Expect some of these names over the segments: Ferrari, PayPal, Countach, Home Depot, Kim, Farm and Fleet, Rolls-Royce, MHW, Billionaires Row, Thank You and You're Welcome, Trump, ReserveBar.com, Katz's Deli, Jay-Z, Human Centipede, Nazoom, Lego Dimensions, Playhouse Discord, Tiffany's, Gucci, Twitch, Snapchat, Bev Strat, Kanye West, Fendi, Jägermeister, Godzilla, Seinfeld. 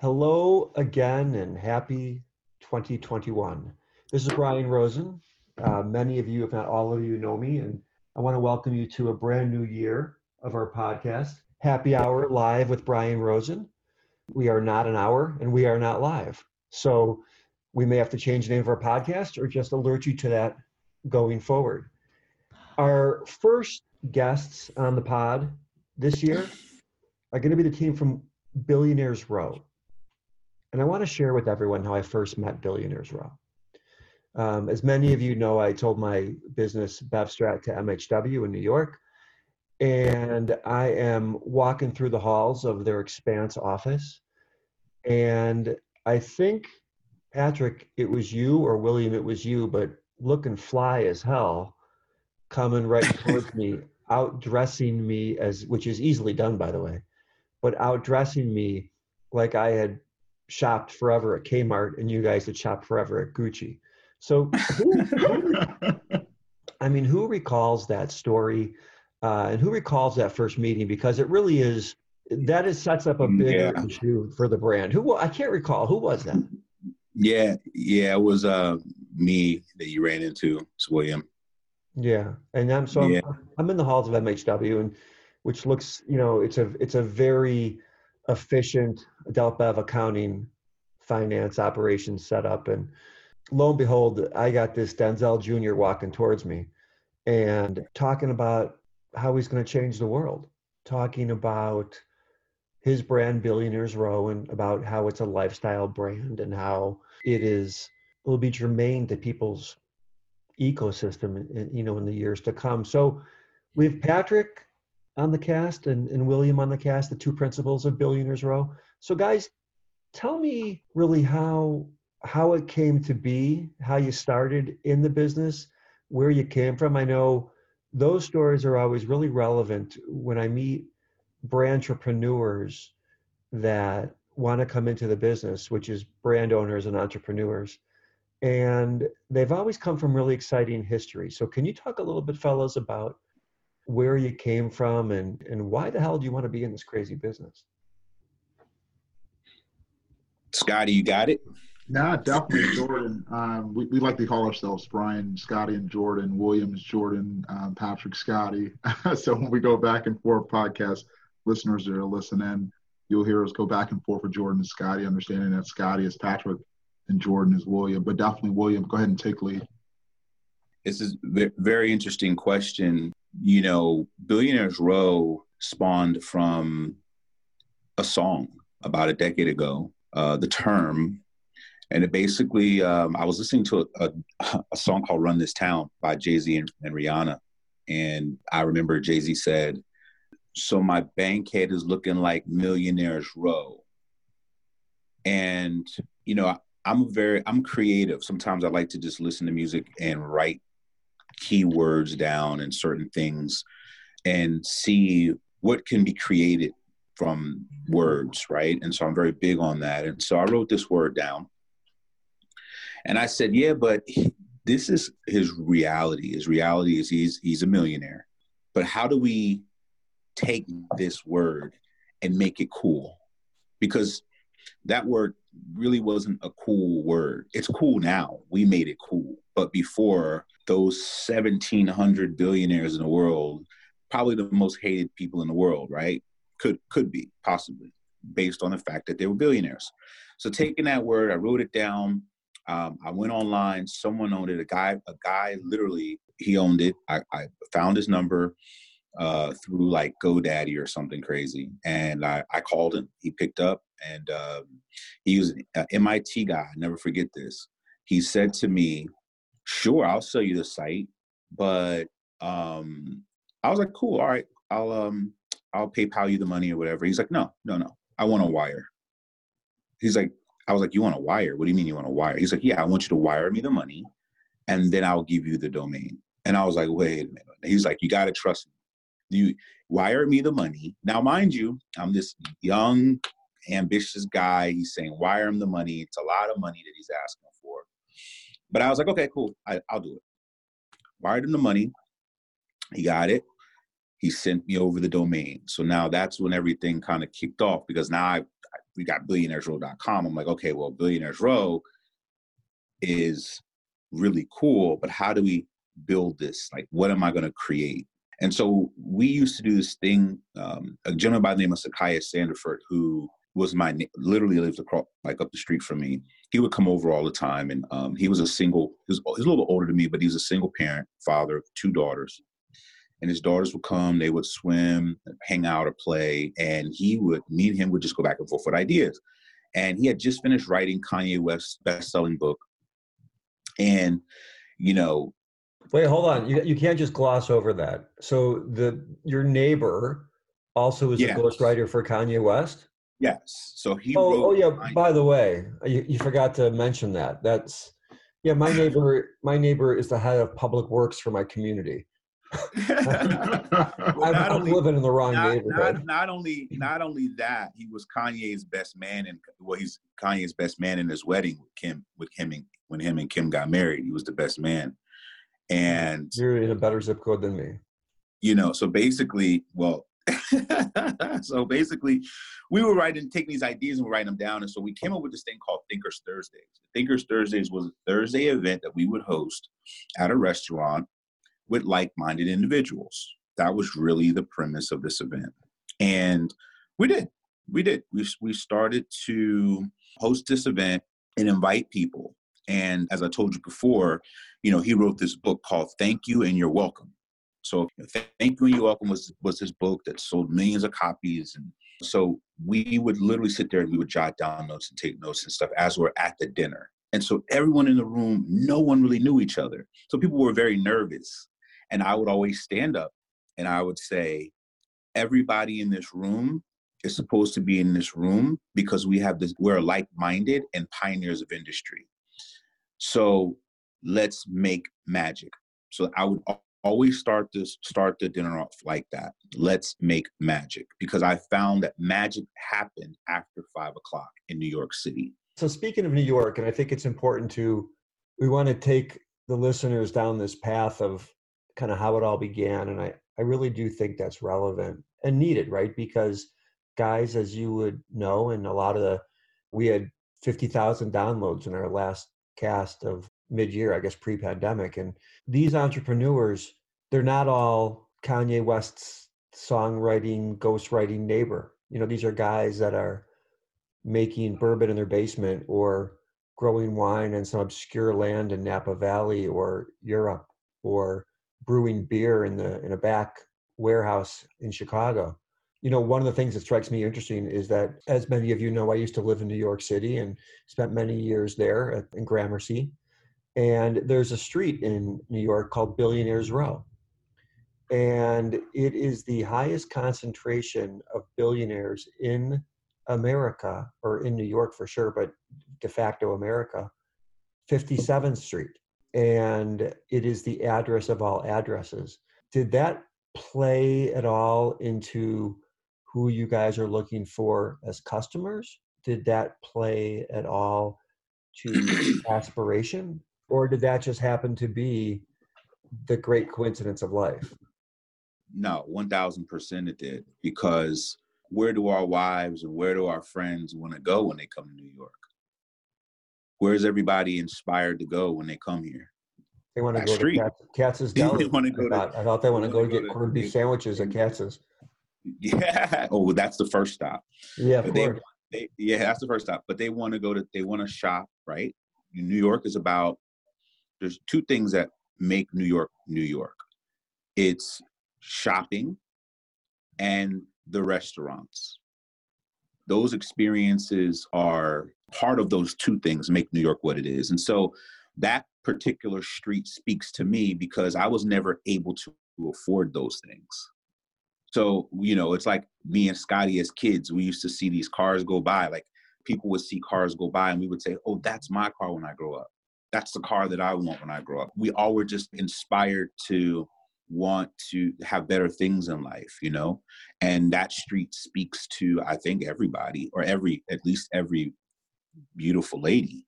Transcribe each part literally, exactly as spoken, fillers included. Hello again and happy twenty twenty-one. This is Brian Rosen. Uh, many of you, if not all of you, know me, and I want to welcome you to a brand new year of our podcast, Happy Hour Live with Brian Rosen. We are not an hour and we are not live. So we may have to change the name of our podcast or just alert you to that going forward. Our first guests on the pod this year are going to be the team from Billionaires Row. And I want to share with everyone how I first met Billionaires Row. Um, as many of you know, I sold my business, Bev Strat, to M H W in New York. And I am walking through the halls of their Expanse office. And I think, Patrick, it was you, or William, it was you, but looking fly as hell, coming right towards me, outdressing me, as which is easily done, by the way, but outdressing me like I had shopped forever at Kmart and you guys had shopped forever at Gucci. So, who, who, I mean, who recalls that story uh, and who recalls that first meeting? Because it really is, that is sets up a big yeah. issue for the brand. Who I can't recall. Who was that? Yeah, yeah, it was uh, me that you ran into. It's William. Yeah, and I'm so yeah. I'm, I'm in the halls of M H W, and which looks, you know, it's a it's a very efficient adult bev accounting, finance operations setup, and lo and behold, I got this Denzel Junior walking towards me and talking about how he's going to change the world, talking about his brand, Billionaires Row, and about how it's a lifestyle brand and how it is will be germane to people's ecosystem, in, you know, in the years to come. So we have Patrick on the cast and, and William on the cast, the two principals of Billionaires Row. So guys, tell me really how how it came to be, how you started in the business, where you came from. I know those stories are always really relevant when I meet brandtrepreneurs that want to come into the business, which is brand owners and entrepreneurs. And they've always come from really exciting history. So can you talk a little bit, fellas, about where you came from and, and why the hell do you want to be in this crazy business? Scotty, you got it? No, definitely Jordan. Um, we, we like to call ourselves Brian, Scotty, and Jordan, Williams, Jordan, um, Patrick, Scotty. So when we go back and forth podcast, listeners that are listening, you'll hear us go back and forth with Jordan and Scotty, understanding that Scotty is Patrick and Jordan is William. But definitely, William, go ahead and take lead. This is a very interesting question. You know, Billionaires Row spawned from a song about a decade ago, uh, the term. And it basically, um, I was listening to a, a, a song called Run This Town by Jay-Z and, and Rihanna. And I remember Jay-Z said, so my bankhead is looking like Millionaires Row. And, you know, I, I'm very, I'm creative. Sometimes I like to just listen to music and write keywords down and certain things and see what can be created from words, right? And so I'm very big on that. And so I wrote this word down. And I said, yeah, but he, this is his reality. His reality is he's he's a millionaire. But how do we take this word and make it cool? Because that word really wasn't a cool word. It's cool now. We made it cool. But before, those seventeen hundred billionaires in the world, probably the most hated people in the world, right? Could could be, possibly, based on the fact that they were billionaires. So taking that word, I wrote it down. Um, I went online, someone owned it, a guy, a guy literally, he owned it. I, I found his number uh, through like GoDaddy or something crazy. And I, I called him, he picked up, and uh, he was an M I T guy, I never forget this. He said to me, sure, I'll sell you the site. But um, I was like, cool, all right, I'll, um, I'll PayPal you the money or whatever. He's like, no, no, no, I want a wire. He's like, I was like, you want to wire? What do you mean you want to wire? He's like, yeah, I want you to wire me the money and then I'll give you the domain. And I was like, wait a minute. He's like, you got to trust me. You wire me the money. Now, mind you, I'm this young, ambitious guy. He's saying, wire him the money. It's a lot of money that he's asking for. But I was like, okay, cool. I, I'll do it. Wired him the money. He got it. He sent me over the domain. So now that's when everything kind of kicked off because now I, we got billionaires row dot com. I'm like, okay, well, Billionaires Row is really cool, but how do we build this? Like, what am I going to create? And so we used to do this thing, um, a gentleman by the name of Sakia Sandiford, who was my, literally lives across, like up the street from me. He would come over all the time. And um, he was a single, he was, he was a little bit older than me, but he was a single parent, father of two daughters. And his daughters would come, they would swim, hang out or play. And he would, me and him would just go back and forth with ideas. And he had just finished writing Kanye West's best-selling book. And, you know, wait, hold on. You you can't just gloss over that. So the your neighbor also is yes. a ghostwriter for Kanye West? Yes. So he oh, wrote... Oh, yeah. Kanye. By the way, you, you forgot to mention that. That's... Yeah, my neighbor my neighbor is the head of public works for my community. I'm, only, I'm living in the wrong not, neighborhood. Not, not, only, not only that, he was Kanye's best man and... Well, he's Kanye's best man in his wedding with Kim, with Kim and, when him and Kim got married. He was the best man. And you're in a better zip code than me, you know. So basically, well, so basically, we were writing, taking these ideas and we're writing them down. And so we came up with this thing called Thinkers Thursdays. Thinkers Thursdays was a Thursday event that we would host at a restaurant with like-minded individuals. That was really the premise of this event, and we did, we did, we we started to host this event and invite people. And as I told you before, you know, he wrote this book called Thank You and You're Welcome. So Thank You and You're Welcome was, was his book that sold millions of copies. And so we would literally sit there and we would jot down notes and take notes and stuff as we're at the dinner. And so everyone in the room, no one really knew each other. So people were very nervous. And I would always stand up and I would say, everybody in this room is supposed to be in this room because we have this, we're like-minded and pioneers of industry. So let's make magic. So I would always start this, start the dinner off like that. Let's make magic, because I found that magic happened after five o'clock in New York City. So speaking of New York, and I think it's important to, we want to take the listeners down this path of kind of how it all began. And I, I really do think that's relevant and needed, right? Because guys, as you would know, and a lot of the, we had fifty thousand downloads in our last cast of mid-year, I guess pre-pandemic. And these entrepreneurs, they're not all Kanye West's songwriting, ghostwriting neighbor. You know, these are guys that are making bourbon in their basement or growing wine in some obscure land in Napa Valley or Europe, or brewing beer in the in a back warehouse in Chicago. You know, one of the things that strikes me interesting is that, as many of you know, I used to live in New York City and spent many years there at, in Gramercy. And there's a street in New York called Billionaires Row. And it is the highest concentration of billionaires in America, or in New York for sure, but de facto America, fifty-seventh Street. And it is the address of all addresses. Did that play at all into who you guys are looking for as customers? Did that play at all to aspiration? Or did that just happen to be the great coincidence of life? No, one thousand percent it did. Because where do our wives and where do our friends want to go when they come to New York? Where is everybody inspired to go when they come here? They want to go street. to Katz's Deli. I thought they want to go to get corned beef sandwiches at Katz's. Yeah. Oh, that's the first stop. Yeah, of they, course. They, yeah, that's the first stop. But they want to go to, they want to shop, right? New York is about, there's two things that make New York, New York. It's shopping and the restaurants. Those experiences are part of those two things make New York what it is. And so that particular street speaks to me because I was never able to afford those things. So, you know, it's like me and Scotty as kids, we used to see these cars go by, like people would see cars go by and we would say, oh, that's my car when I grow up. That's the car that I want when I grow up. We all were just inspired to want to have better things in life, you know? And that street speaks to, I think, everybody, or every, at least every beautiful lady.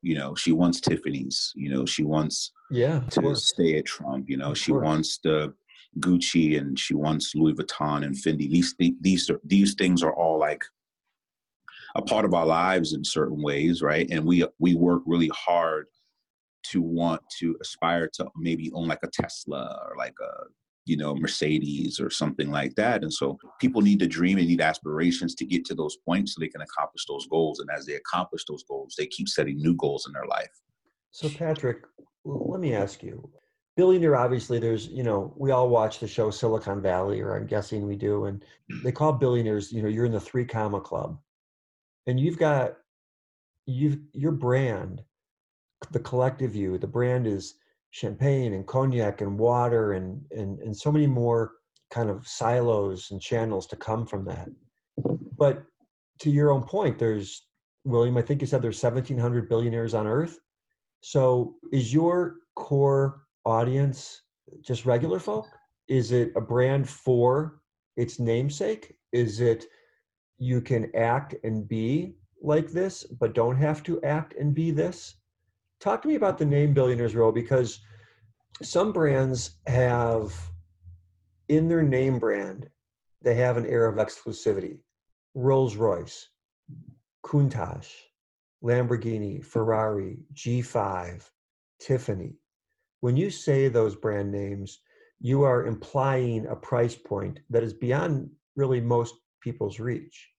You know, she wants Tiffany's, you know, she wants yeah, to course. stay at Trump, you know, of she course. wants the Gucci and she wants Louis Vuitton and Fendi. These, these, are, these things are all like a part of our lives in certain ways, right? And we we work really hard to want to aspire to maybe own like a Tesla or like a, you know, Mercedes or something like that. And so people need to dream and need aspirations to get to those points so they can accomplish those goals. And as they accomplish those goals, they keep setting new goals in their life. So Patrick, let me ask you, billionaire, obviously there's, you know, we all watch the show Silicon Valley, or I'm guessing we do. And they call billionaires, you know, you're in the three comma club and you've got, you've, your brand, the collective you, the brand is champagne and cognac and water and, and, and so many more kind of silos and channels to come from that. But to your own point, there's, William, I think you said there's seventeen hundred billionaires on earth. So is your core audience just regular folk? Is it a brand for its namesake? Is it you can act and be like this, but don't have to act and be this? Talk to me about the name Billionaires Row, because some brands have in their name brand, they have an air of exclusivity. Rolls-Royce, Countach, Lamborghini, Ferrari, G five, Tiffany. When you say those brand names, you are implying a price point that is beyond really most people's reach.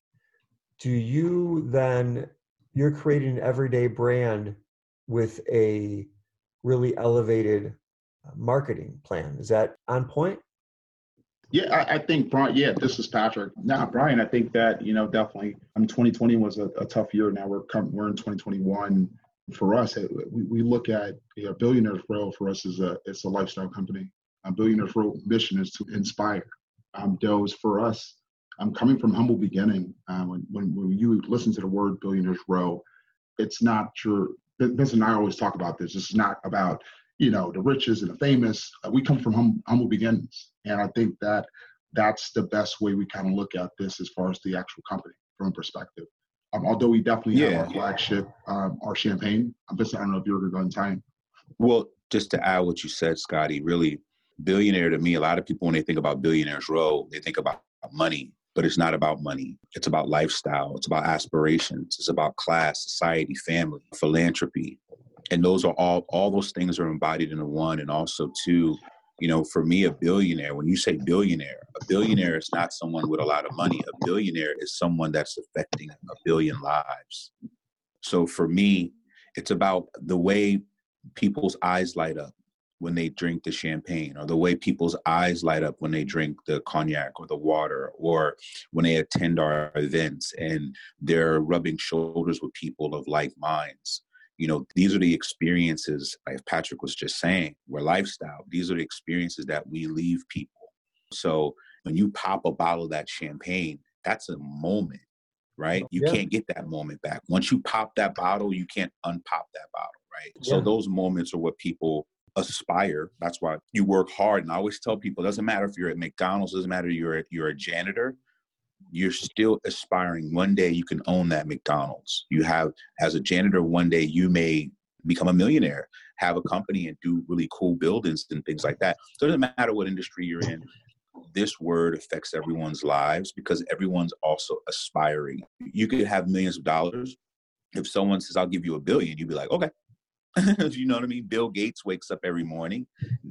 Do you then, you're creating an everyday brand with a really elevated marketing plan. Is that on point? Yeah, I, I think, Brian, yeah, this is Patrick. Now, nah, Brian, I think that, you know, definitely, I mean, twenty twenty was a, a tough year. Now we're come, we're in twenty twenty-one. For us, it, we, we look at, you know, Billionaires Row for us is a, it's a lifestyle company. Um, Billionaires Row mission is to inspire. Um, those for us, I'm um, coming from humble beginning. Uh, when, when, when you listen to the word Billionaires Row, it's not your, Vince and I always talk about this. It's not about, you know, the riches and the famous. We come from hum- humble beginnings. And I think that that's the best way we kind of look at this as far as the actual company from a perspective. Um, although we definitely yeah, have our yeah. flagship, um, our champagne. Vince, I don't know if you're going to go time. Well, just to add what you said, Scotty, really billionaire to me, a lot of people, when they think about Billionaires Row, they think about money. But it's not about money. It's about lifestyle. It's about aspirations. It's about class, society, family, philanthropy. And those are all, all those things are embodied into one. And also too, you know, for me, a billionaire, when you say billionaire, a billionaire is not someone with a lot of money. A billionaire is someone that's affecting a billion lives. So for me, it's about the way people's eyes light up when they drink the champagne, or the way people's eyes light up when they drink the cognac or the water, or when they attend our events and they're rubbing shoulders with people of like minds. You know, these are the experiences, like Patrick was just saying, we're lifestyle. These are the experiences that we leave people. So when you pop a bottle of that champagne, that's a moment, right? You yeah. can't get that moment back. Once you pop that bottle, you can't unpop that bottle, right? Yeah. So those moments are what people aspire. That's why you work hard. And I always tell people, it doesn't matter if you're at McDonald's, doesn't matter if you're, you're a janitor, you're still aspiring. One day you can own that McDonald's. You have, as a janitor, one day you may become a millionaire, have a company and do really cool buildings and things like that. So it doesn't matter what industry you're in. This word affects everyone's lives because everyone's also aspiring. You could have millions of dollars. If someone says, I'll give you a billion, you'd be like, okay. You know what I mean? Bill Gates wakes up every morning,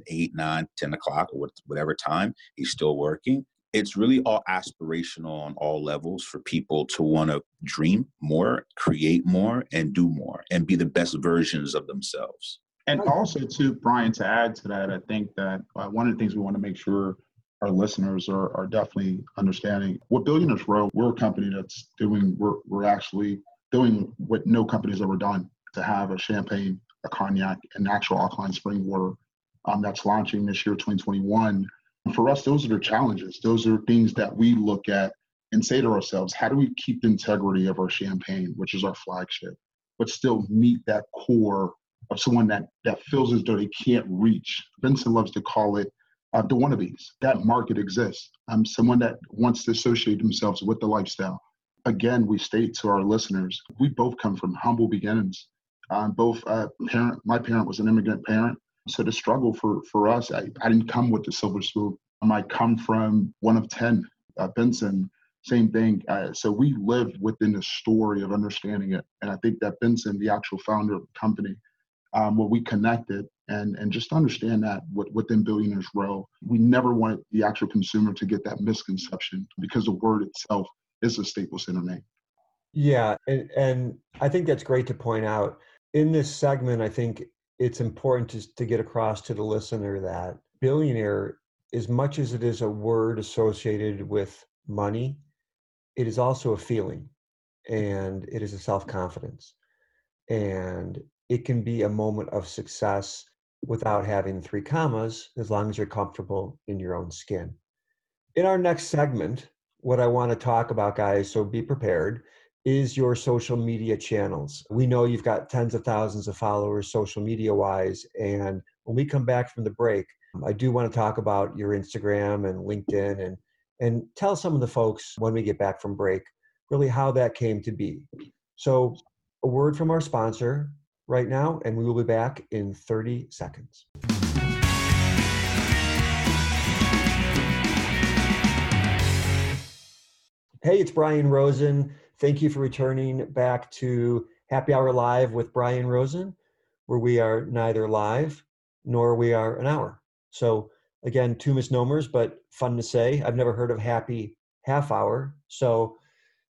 eight, nine, ten o'clock, or whatever time. He's still working. It's really all aspirational on all levels for people to want to dream more, create more, and do more, and be the best versions of themselves. And also, too, Brian, to add to that, I think that uh, one of the things we want to make sure our listeners are, are definitely understanding. What Billionaires Row, we're a company that's doing, we're, we're actually doing what no company's ever done, to have a champagne, a cognac, and actual alkaline spring water um, that's launching this year, twenty twenty-one. And for us, those are the challenges. Those are things that we look at and say to ourselves, how do we keep the integrity of our champagne, which is our flagship, but still meet that core of someone that, that feels as though they can't reach? Vincent loves to call it uh, the wannabes. That market exists. Um, someone that wants to associate themselves with the lifestyle. Again, we state to our listeners, we both come from humble beginnings. Um, both uh, parent, my parent was an immigrant parent. So the struggle for, for us, I, I didn't come with the silver spoon. Um, I come from one of ten, uh, Benson. same thing. Uh, so we live within the story of understanding it. And I think that Benson, the actual founder of the company, um, where we connected and, and just understand that within Billionaires Row, we never want the actual consumer to get that misconception because the word itself is a Staples Center name. Yeah. And, and I think that's great to point out. In this segment, I think it's important to, to get across to the listener that billionaire, as much as it is a word associated with money, it is also a feeling, and it is a self-confidence, and it can be a moment of success without having three commas, as long as you're comfortable in your own skin. In our next segment, what I want to talk about, guys, so be prepared, is your social media channels. We know you've got tens of thousands of followers social media-wise, and when we come back from the break, I do want to talk about your Instagram and LinkedIn and and tell some of the folks when we get back from break, really how that came to be. So a word from our sponsor right now, and we will be back in thirty seconds. Hey, it's Brian Rosen. Thank you for returning back to Happy Hour Live with Brian Rosen, where we are neither live nor we are an hour. So again, two misnomers, but fun to say. I've never heard of happy half hour. So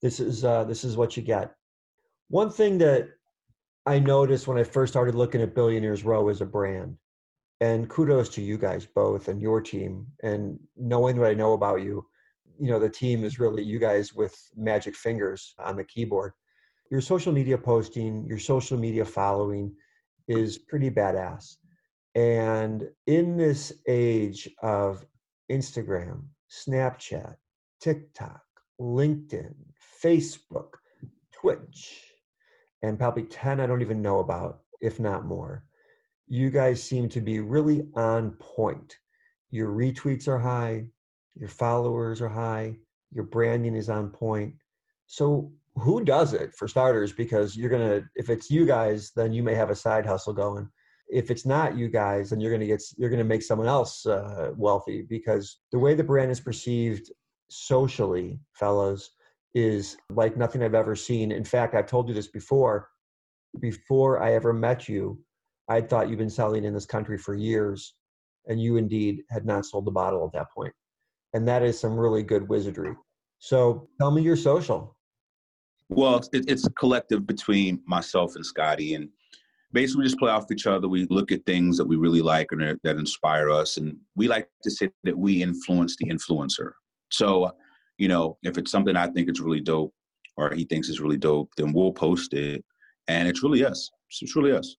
this is uh, this is what you get. One thing that I noticed when I first started looking at Billionaires Row as a brand, and kudos to you guys both and your team, and knowing what I know about you, you know, the team is really you guys with magic fingers on the keyboard. Your social media posting, your social media following is pretty badass. And in this age of Instagram, Snapchat, TikTok, LinkedIn, Facebook, Twitch, and probably ten I don't even know about, if not more, you guys seem to be really on point. Your retweets are high, your followers are high, your branding is on point. So who does it, for starters? Because you're gonna, if it's you guys, then you may have a side hustle going. If it's not you guys, then you're going to get, you're going to make someone else uh, wealthy, because the way the brand is perceived socially, fellas, is like nothing I've ever seen. In fact, I've told you this before, before I ever met you, I thought you've been selling in this country for years, and you indeed had not sold the bottle at that point. And that is some really good wizardry. So tell me your social. Well, it's a collective between myself and Scotty, and basically, we just play off each other. We look at things that we really like and that inspire us. And we like to say that we influence the influencer. So, you know, if it's something I think is really dope or he thinks is really dope, then we'll post it. And it's really us. It's really us.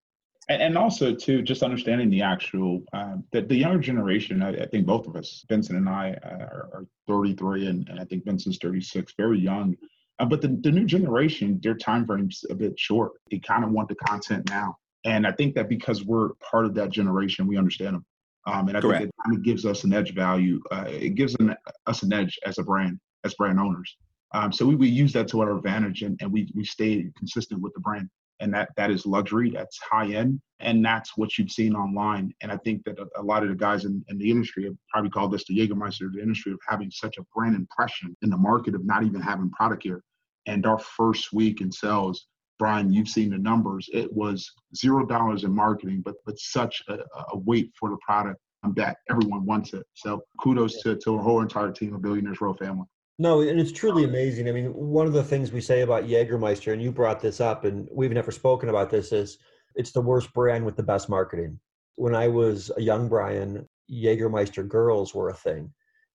And, and also, too, just understanding the actual, uh, that the younger generation, I, I think both of us, Benson and I uh, are, are thirty-three, and, and I think Benson's thirty-six, very young. Uh, but the, the new generation, their time frame's a bit short. They kind of want the content now. And I think that because we're part of that generation, we understand them. Um, and I Correct. think it kind of gives us an edge value. Uh, it gives an, us an edge as a brand, as brand owners. Um, so we, we use that to our advantage, and, and we we stay consistent with the brand. And that that is luxury, that's high end, and that's what you've seen online. And I think that a, a lot of the guys in, in the industry have probably called this the Jägermeister, the industry of having such a brand impression in the market of not even having product here. And our first week in sales, Brian, you've seen the numbers. It was zero dollars in marketing, but but such a, a wait for the product that everyone wants it. So kudos to to our whole entire team of Billionaires Row family. No, and it's truly amazing. I mean, one of the things we say about Jägermeister, and you brought this up, and we've never spoken about this, is it's the worst brand with the best marketing. When I was a young Brian, Jägermeister girls were a thing.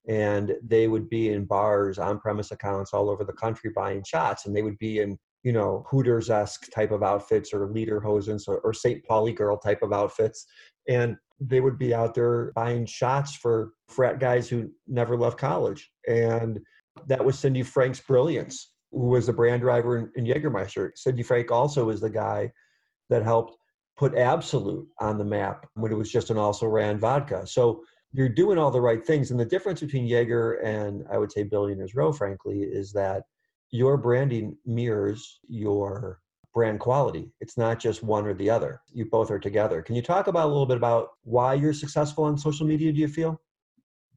And they would be in bars, on-premise accounts all over the country buying shots. And they would be in, you know, Hooters-esque type of outfits, or Lederhosen's or, or Saint Pauli girl type of outfits. And they would be out there buying shots for frat guys who never left college. And that was Cindy Frank's brilliance, who was the brand driver in, in Jägermeister. Cindy Frank also is the guy that helped put Absolut on the map when it was just an also-ran vodka. So you're doing all the right things. And the difference between Jaeger and, I would say, Billionaires Row, frankly, is that your branding mirrors your brand quality. It's not just one or the other. You both are together. Can you talk about a little bit about why you're successful on social media, do you feel?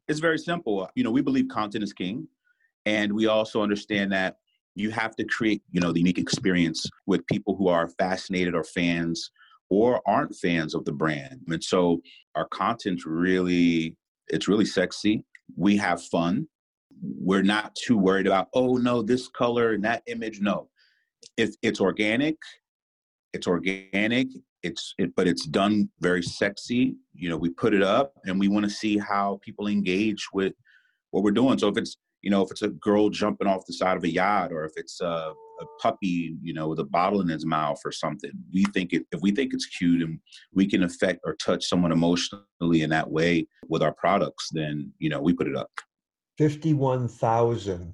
It's very simple. You know, we believe content is king. And we also understand that you have to create, you know, the unique experience with people who are fascinated or fans or aren't fans of the brand. And so our content's really, it's really sexy. We have fun. We're not too worried about, oh, no, this color and that image. No, if it's organic, it's organic. It's it, but it's done very sexy. You know, we put it up and we want to see how people engage with what we're doing. So if it's, you know, if it's a girl jumping off the side of a yacht, or if it's a, a puppy, you know, with a bottle in his mouth or something, we think it, if we think it's cute and we can affect or touch someone emotionally in that way with our products, then, you know, we put it up. fifty-one thousand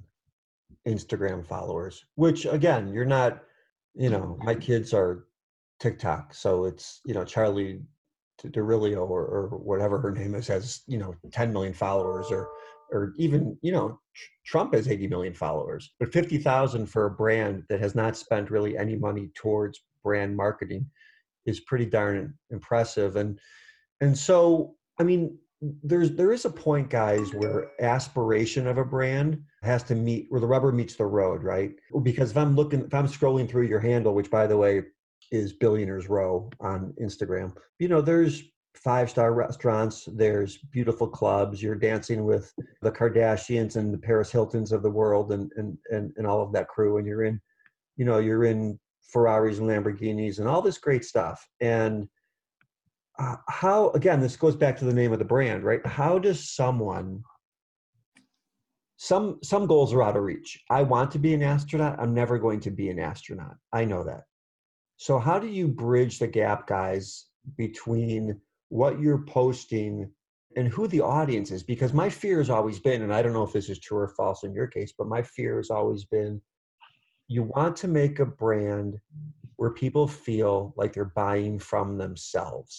Instagram followers, which again, you're not, you know, my kids are TikTok. So it's, you know, Charlie D'Amelio or, or whatever her name is has, you know, ten million followers, or, or even, you know, Trump has eighty million followers, but fifty thousand for a brand that has not spent really any money towards brand marketing is pretty darn impressive. And, and so, I mean, There's there is a point, guys, where aspiration of a brand has to meet where the rubber meets the road, right? Because if I'm looking, if I'm scrolling through your handle, which by the way is Billionaires Row on Instagram, you know, there's five-star restaurants, there's beautiful clubs, you're dancing with the Kardashians and the Paris Hiltons of the world, and and and, and all of that crew, and you're in, you know, you're in Ferraris and Lamborghinis and all this great stuff. And Uh, how, again, this goes back to the name of the brand, right? How does someone, some some goals are out of reach. I want to be an astronaut. I'm never going to be an astronaut. I know that. So how do you bridge the gap, guys, between what you're posting and who the audience is? Because my fear has always been, and I don't know if this is true or false in your case, but my fear has always been, you want to make a brand where people feel like they're buying from themselves.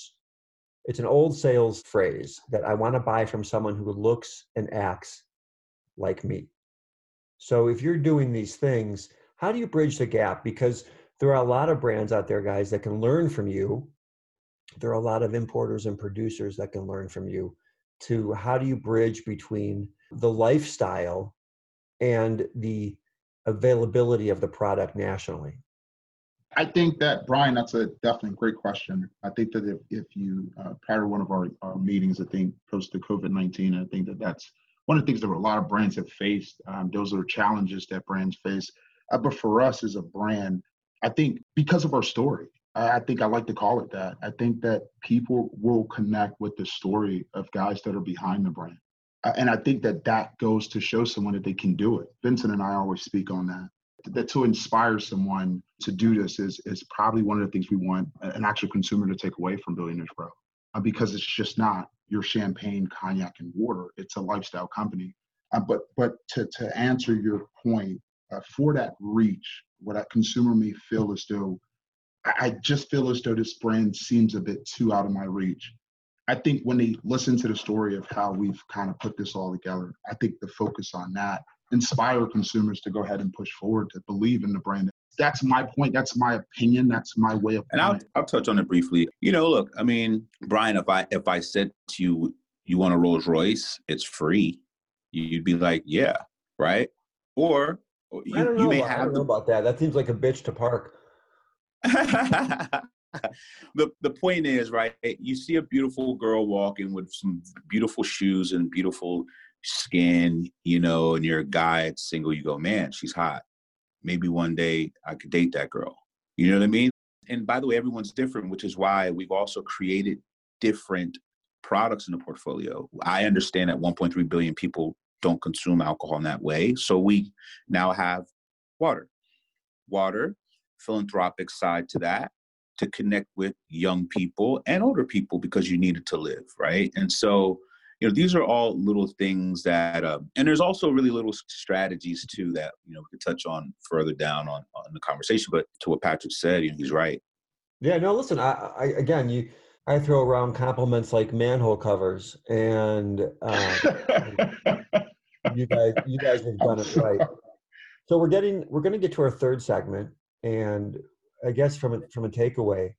It's an old sales phrase that I want to buy from someone who looks and acts like me. So if you're doing these things, how do you bridge the gap? Because there are a lot of brands out there, guys, that can learn from you. There are a lot of importers and producers that can learn from you to how do you bridge between the lifestyle and the availability of the product nationally? I think that, Brian, that's a definitely great question. I think that if, if you uh, prior one of our, our meetings, I think post the COVID nineteen, I think that that's one of the things that a lot of brands have faced. Um, those are challenges that brands face. Uh, but for us as a brand, I think because of our story, I, I think I like to call it that. I think that people will connect with the story of guys that are behind the brand. Uh, and I think that that goes to show someone that they can do it. Vincent and I always speak on that. That to inspire someone to do this is is probably one of the things we want an actual consumer to take away from Billionaires Row, uh, because it's just not your champagne, cognac, and water. It's a lifestyle company. Uh, but but to to answer your point, uh, for that reach, what a consumer may feel as though, I, I just feel as though this brand seems a bit too out of my reach. I think when they listen to the story of how we've kind of put this all together, I think the focus on that inspire consumers to go ahead and push forward, to believe in the brand. That's my point. That's my opinion. That's my way of. And I'll, I'll touch on it briefly. You know, look, I mean, Brian, if I if I said to you, you want a Rolls-Royce, it's free, you'd be like, yeah, right? Or you, I don't know, you may about, have I don't know about that. That seems like a bitch to park. The the point is, right, you see a beautiful girl walking with some beautiful shoes and beautiful skin, you know, and you're a guy single, you go, man, she's hot. Maybe one day I could date that girl. You know what I mean? And by the way, everyone's different, which is why we've also created different products in the portfolio. I understand that one point three billion people don't consume alcohol in that way. So we now have water, water, philanthropic side to that, to connect with young people and older people because you needed to live, right? And so you know, these are all little things that, uh, and there's also really little strategies too that, you know, we could touch on further down on, on the conversation, but to what Patrick said, you know, he's right. Yeah, no, listen, I, I again, you, I throw around compliments like manhole covers and uh, you guys, you guys have done it right. So we're getting, we're going to get to our third segment. And I guess from a, from a takeaway,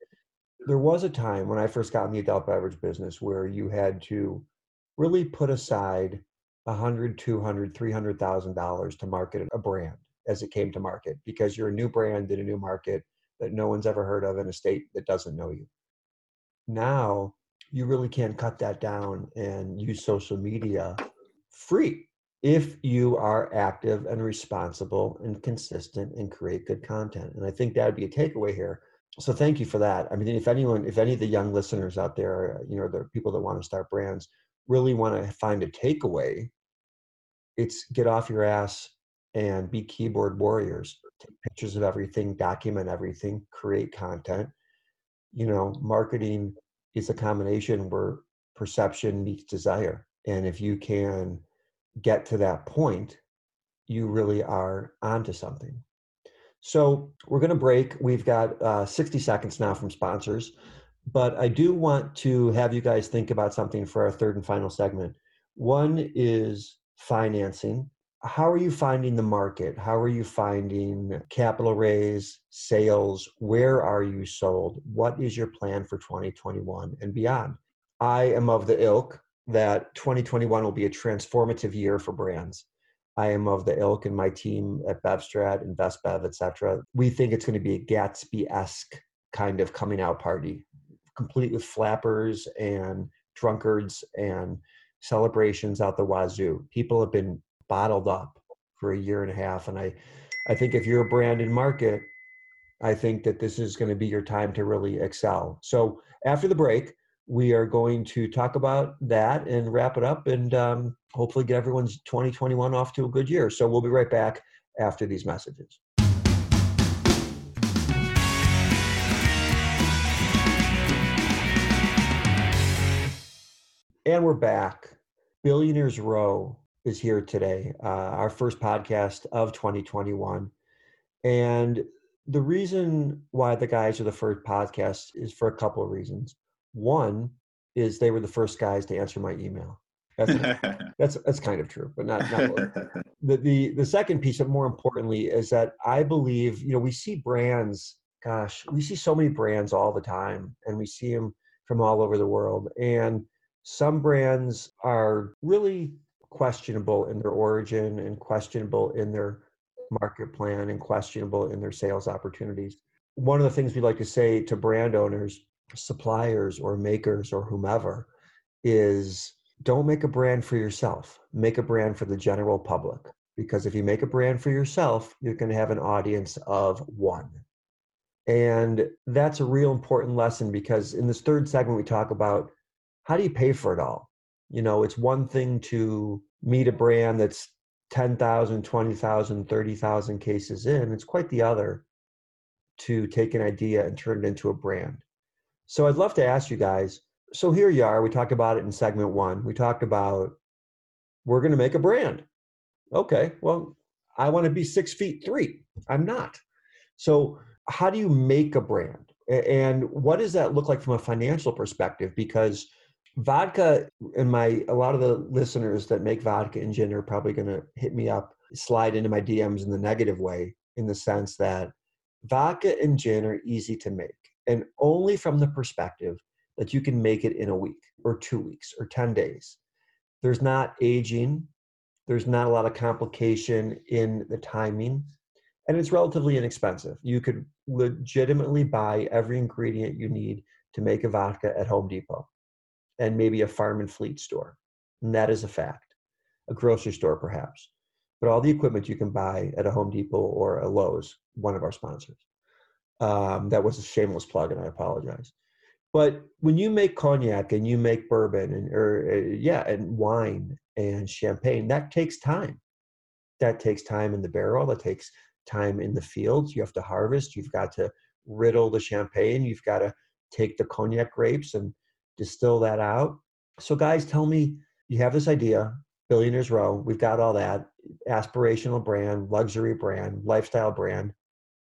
there was a time when I first got in the adult beverage business where you had to really put aside one hundred, two hundred, three hundred thousand dollars to market a brand as it came to market, because you're a new brand in a new market that no one's ever heard of in a state that doesn't know you. Now, you really can cut that down and use social media free if you are active and responsible and consistent and create good content. And I think that would be a takeaway here. So thank you for that. I mean, if anyone, if any of the young listeners out there, you know, the people that want to start brands, really want to find a takeaway, it's get off your ass and be keyboard warriors. Take pictures of everything, document everything, create content. You know, marketing is a combination where perception meets desire. And if you can get to that point, you really are onto something. So we're going to break. We've got uh, sixty seconds now from sponsors, but I do want to have you guys think about something for our third and final segment. One is financing. How are you finding the market? How are you finding capital raise, sales? Where are you sold? What is your plan for twenty twenty-one and beyond? I am of the ilk that twenty twenty-one will be a transformative year for brands. I am of the ilk, and my team at Bev Strat and Best Bev, et cetera, we think it's going to be a Gatsby-esque kind of coming out party, complete with flappers and drunkards and celebrations out the wazoo. People have been bottled up for a year and a half. And I, I think if you're a brand in market, I think that this is going to be your time to really excel. So after the break, we are going to talk about that and wrap it up and um, hopefully get everyone's twenty twenty-one off to a good year. So we'll be right back after these messages. And we're back. Billionaires Row is here today, uh, our first podcast of twenty twenty-one. And the reason why the guys are the first podcast is for a couple of reasons. One is they were the first guys to answer my email. That's not, that's, that's kind of true, but not, not really. the, the the second piece, and more importantly, is that I believe, you know, we see brands, gosh, we see so many brands all the time, and we see them from all over the world. And some brands are really questionable in their origin and questionable in their market plan and questionable in their sales opportunities. One of the things we like to say to brand owners, suppliers or makers or whomever is, don't make a brand for yourself. Make a brand for the general public, because if you make a brand for yourself, you're going to have an audience of one. And that's a real important lesson, because in this third segment, we talk about how do you pay for it all? You know, it's one thing to meet a brand that's ten thousand, twenty thousand, thirty thousand cases in. It's quite the other to take an idea and turn it into a brand. So I'd love to ask you guys, so here you are, we talked about it in segment one. We talked about, we're going to make a brand. Okay, well, I want to be six feet three. I'm not. So how do you make a brand? And what does that look like from a financial perspective? Because vodka, and my a lot of the listeners that make vodka and gin are probably going to hit me up, slide into my D Ms in the negative way, in the sense that vodka and gin are easy to make, and only from the perspective that you can make it in a week or two weeks or ten days. There's not aging. There's not a lot of complication in the timing, and it's relatively inexpensive. You could legitimately buy every ingredient you need to make a vodka at Home Depot and maybe a Farm and Fleet store. And that is a fact. A grocery store, perhaps. But all the equipment you can buy at a Home Depot or a Lowe's, one of our sponsors. Um, that was a shameless plug, and I apologize. But when you make cognac and you make bourbon and or uh, yeah, and wine and champagne, that takes time. That takes time in the barrel. That takes time in the fields. You have to harvest. You've got to riddle the champagne. You've got to take the cognac grapes and distill that out. So guys, tell me, you have this idea, Billionaires Row, we've got all that, aspirational brand, luxury brand, lifestyle brand,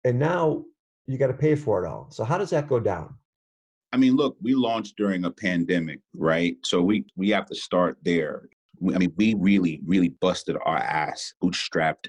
and now you got to pay for it all. So how does that go down? I mean, look, we launched during a pandemic, right? So we, we have to start there. I mean, we really, really busted our ass, bootstrapped,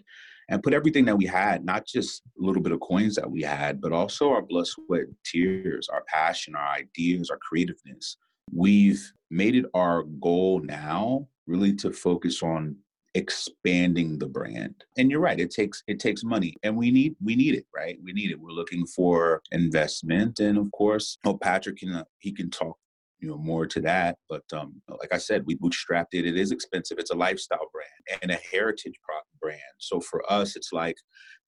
and put everything that we had, not just a little bit of coins that we had, but also our blood, sweat, and tears, our passion, our ideas, our creativeness. We've made it our goal now really to focus on expanding the brand. And you're right, it takes it takes money, and we need we need it, right? We need it. We're looking for investment, and of course, oh, Patrick can uh, he can talk, you know, more to that. But um, like I said, we bootstrapped it. It is expensive. It's a lifestyle brand and a heritage brand. So for us, it's like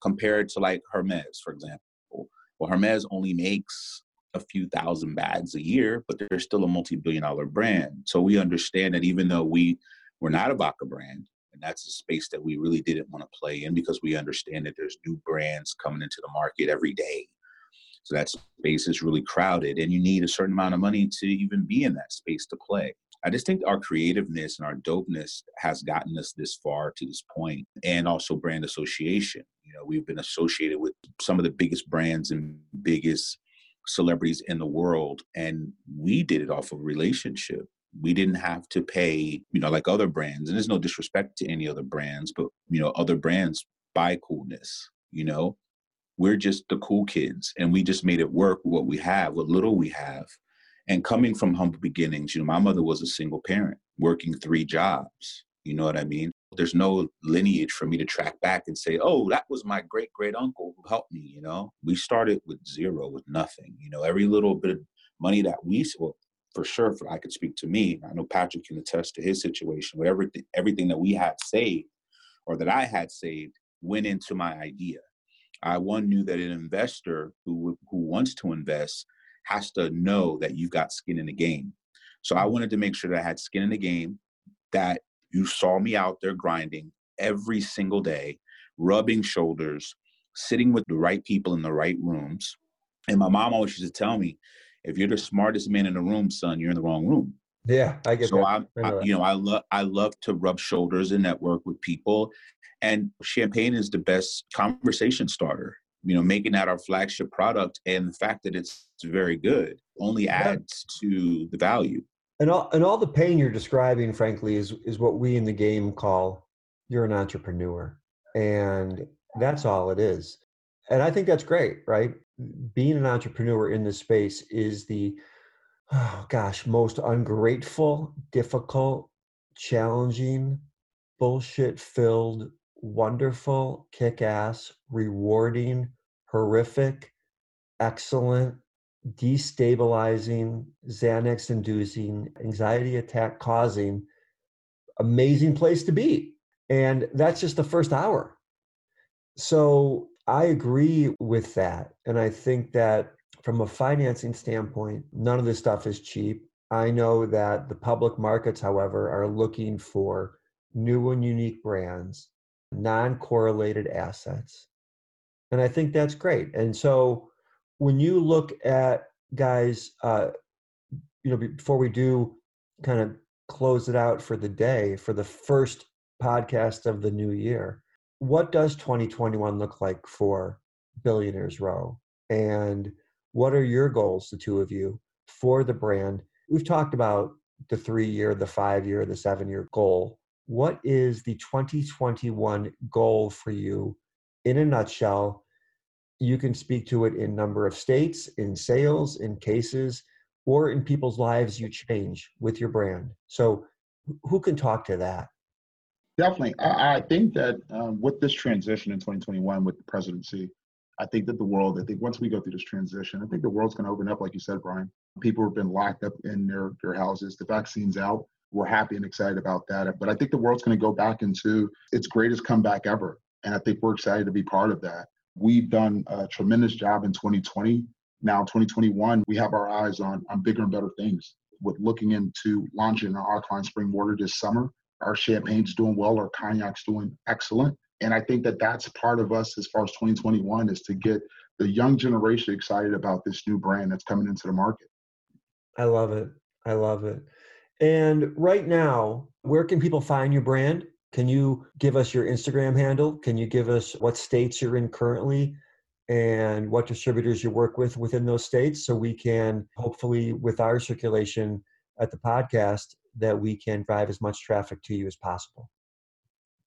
compared to like Hermès, for example. Well, Hermès only makes a few thousand bags a year, but they're still a multi-billion dollar brand. So we understand that even though we we're not a vodka brand, and that's a space that we really didn't want to play in because we understand that there's new brands coming into the market every day. So that space is really crowded, and you need a certain amount of money to even be in that space to play. I just think our creativeness and our dopeness has gotten us this far to this point, and also brand association. You know, we've been associated with some of the biggest brands and biggest celebrities in the world, and we did it off of relationship. We didn't have to pay, you know, like other brands, and there's no disrespect to any other brands, but, you know, other brands buy coolness, you know, we're just the cool kids, and we just made it work with what we have, what little we have. And coming from humble beginnings, you know, my mother was a single parent working three jobs. You know what I mean? There's no lineage for me to track back and say, oh, that was my great, great uncle who helped me. You know, we started with zero, with nothing, you know, every little bit of money that we, well, for sure, for, I could speak to me. I know Patrick can attest to his situation. Whatever, th- everything that we had saved, or that I had saved, went into my idea. I one knew that an investor who who wants to invest has to know that you've got skin in the game. So I wanted to make sure that I had skin in the game, that you saw me out there grinding every single day, rubbing shoulders, sitting with the right people in the right rooms. And my mom always used to tell me, if you're the smartest man in the room, son, you're in the wrong room. Yeah, I get so that. So I, I, you know, I love I love to rub shoulders and network with people, and champagne is the best conversation starter. You know, making that our flagship product, and the fact that it's very good only adds yeah. to the value. And all and all the pain you're describing, frankly, is is what we in the game call you're an entrepreneur, and that's all it is. And I think that's great, right? Being an entrepreneur in this space is the, oh gosh, most ungrateful, difficult, challenging, bullshit-filled, wonderful, kick-ass, rewarding, horrific, excellent, destabilizing, Xanax-inducing, anxiety attack-causing, amazing place to be. And that's just the first hour. So I agree with that. And I think that from a financing standpoint, none of this stuff is cheap. I know that the public markets, however, are looking for new and unique brands, non-correlated assets. And I think that's great. And so when you look at guys, uh, you know, before we do kind of close it out for the day, for the first podcast of the new year, what does twenty twenty-one look like for Billionaires Row? And what are your goals, the two of you, for the brand? We've talked about the three-year, the five-year, the seven-year goal. What is the twenty twenty-one goal for you in a nutshell? You can speak to it in number of states, in sales, in cases, or in people's lives you change with your brand. So who can talk to that? Definitely. I, I think that um, with this transition in twenty twenty-one with the presidency, I think that the world, I think once we go through this transition, I think the world's going to open up, like you said, Brian. People have been locked up in their, their houses. The vaccine's out. We're happy and excited about that. But I think the world's going to go back into its greatest comeback ever. And I think we're excited to be part of that. We've done a tremendous job in twenty twenty. Now, twenty twenty-one, we have our eyes on, on bigger and better things, with looking into launching our Alkaline Spring Water this summer. Our champagne's doing well, our cognac's doing excellent. And I think that that's part of us as far as twenty twenty-one, is to get the young generation excited about this new brand that's coming into the market. I love it. I love it. And right now, where can people find your brand? Can you give us your Instagram handle? Can you give us what states you're in currently and what distributors you work with within those states, so we can hopefully, with our circulation at the podcast, that we can drive as much traffic to you as possible?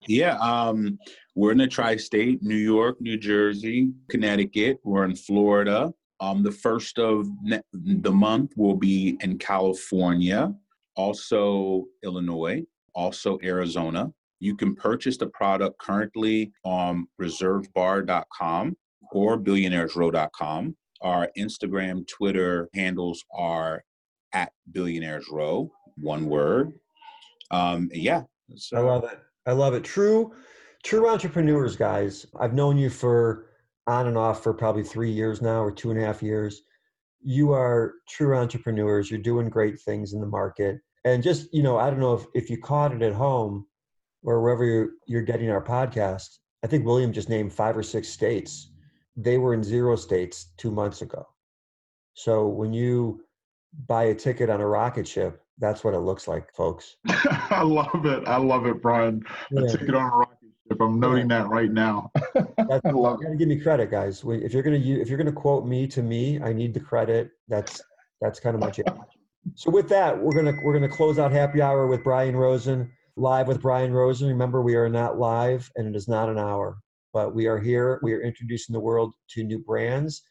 Yeah, um, we're in the tri-state, New York, New Jersey, Connecticut. We're in Florida. Um, the first of ne- the month will be in California, also Illinois. also Arizona. You can purchase the product currently on reserve bar dot com or billionaires row dot com. Our Instagram, Twitter handles are at Billionaires Row, one word. Um, yeah. So. I love it. I love it. True, true entrepreneurs, guys. I've known you for on and off for probably three years now or two and a half years. You are true entrepreneurs. You're doing great things in the market. And just, you know, I don't know if, if you caught it at home or wherever you're, you're getting our podcast. I think William just named five or six states. They were in zero states two months ago. So when you buy a ticket on a rocket ship, that's what it looks like, folks. I love it. I love it, Brian. Yeah. A ticket on a rocket ship. I'm noting that right now. That's, I love it. Give me credit, guys. If you're gonna if you're gonna quote me to me, I need the credit. That's that's kind of much it. So with that, we're gonna we're gonna close out Happy Hour with Brian Rosen, live with Brian Rosen. Remember, we are not live, and it is not an hour, but we are here. We are introducing the world to new brands,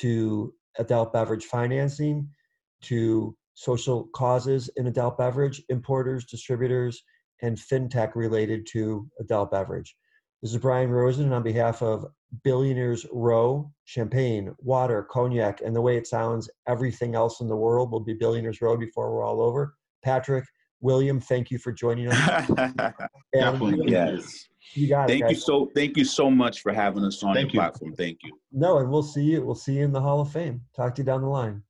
to adult beverage financing, to social causes in adult beverage, importers, distributors, and fintech related to adult beverage. This is Brian Rosen, and on behalf of Billionaires Row, champagne, water, cognac, and the way it sounds, everything else in the world will be Billionaires Row before we're all over. Patrick, William, thank you for joining us. Definitely, yes. You got thank it, you so thank you so much for having us on thank your you. platform. Thank you. No, and we'll see you. We'll see you in the Hall of Fame. Talk to you down the line.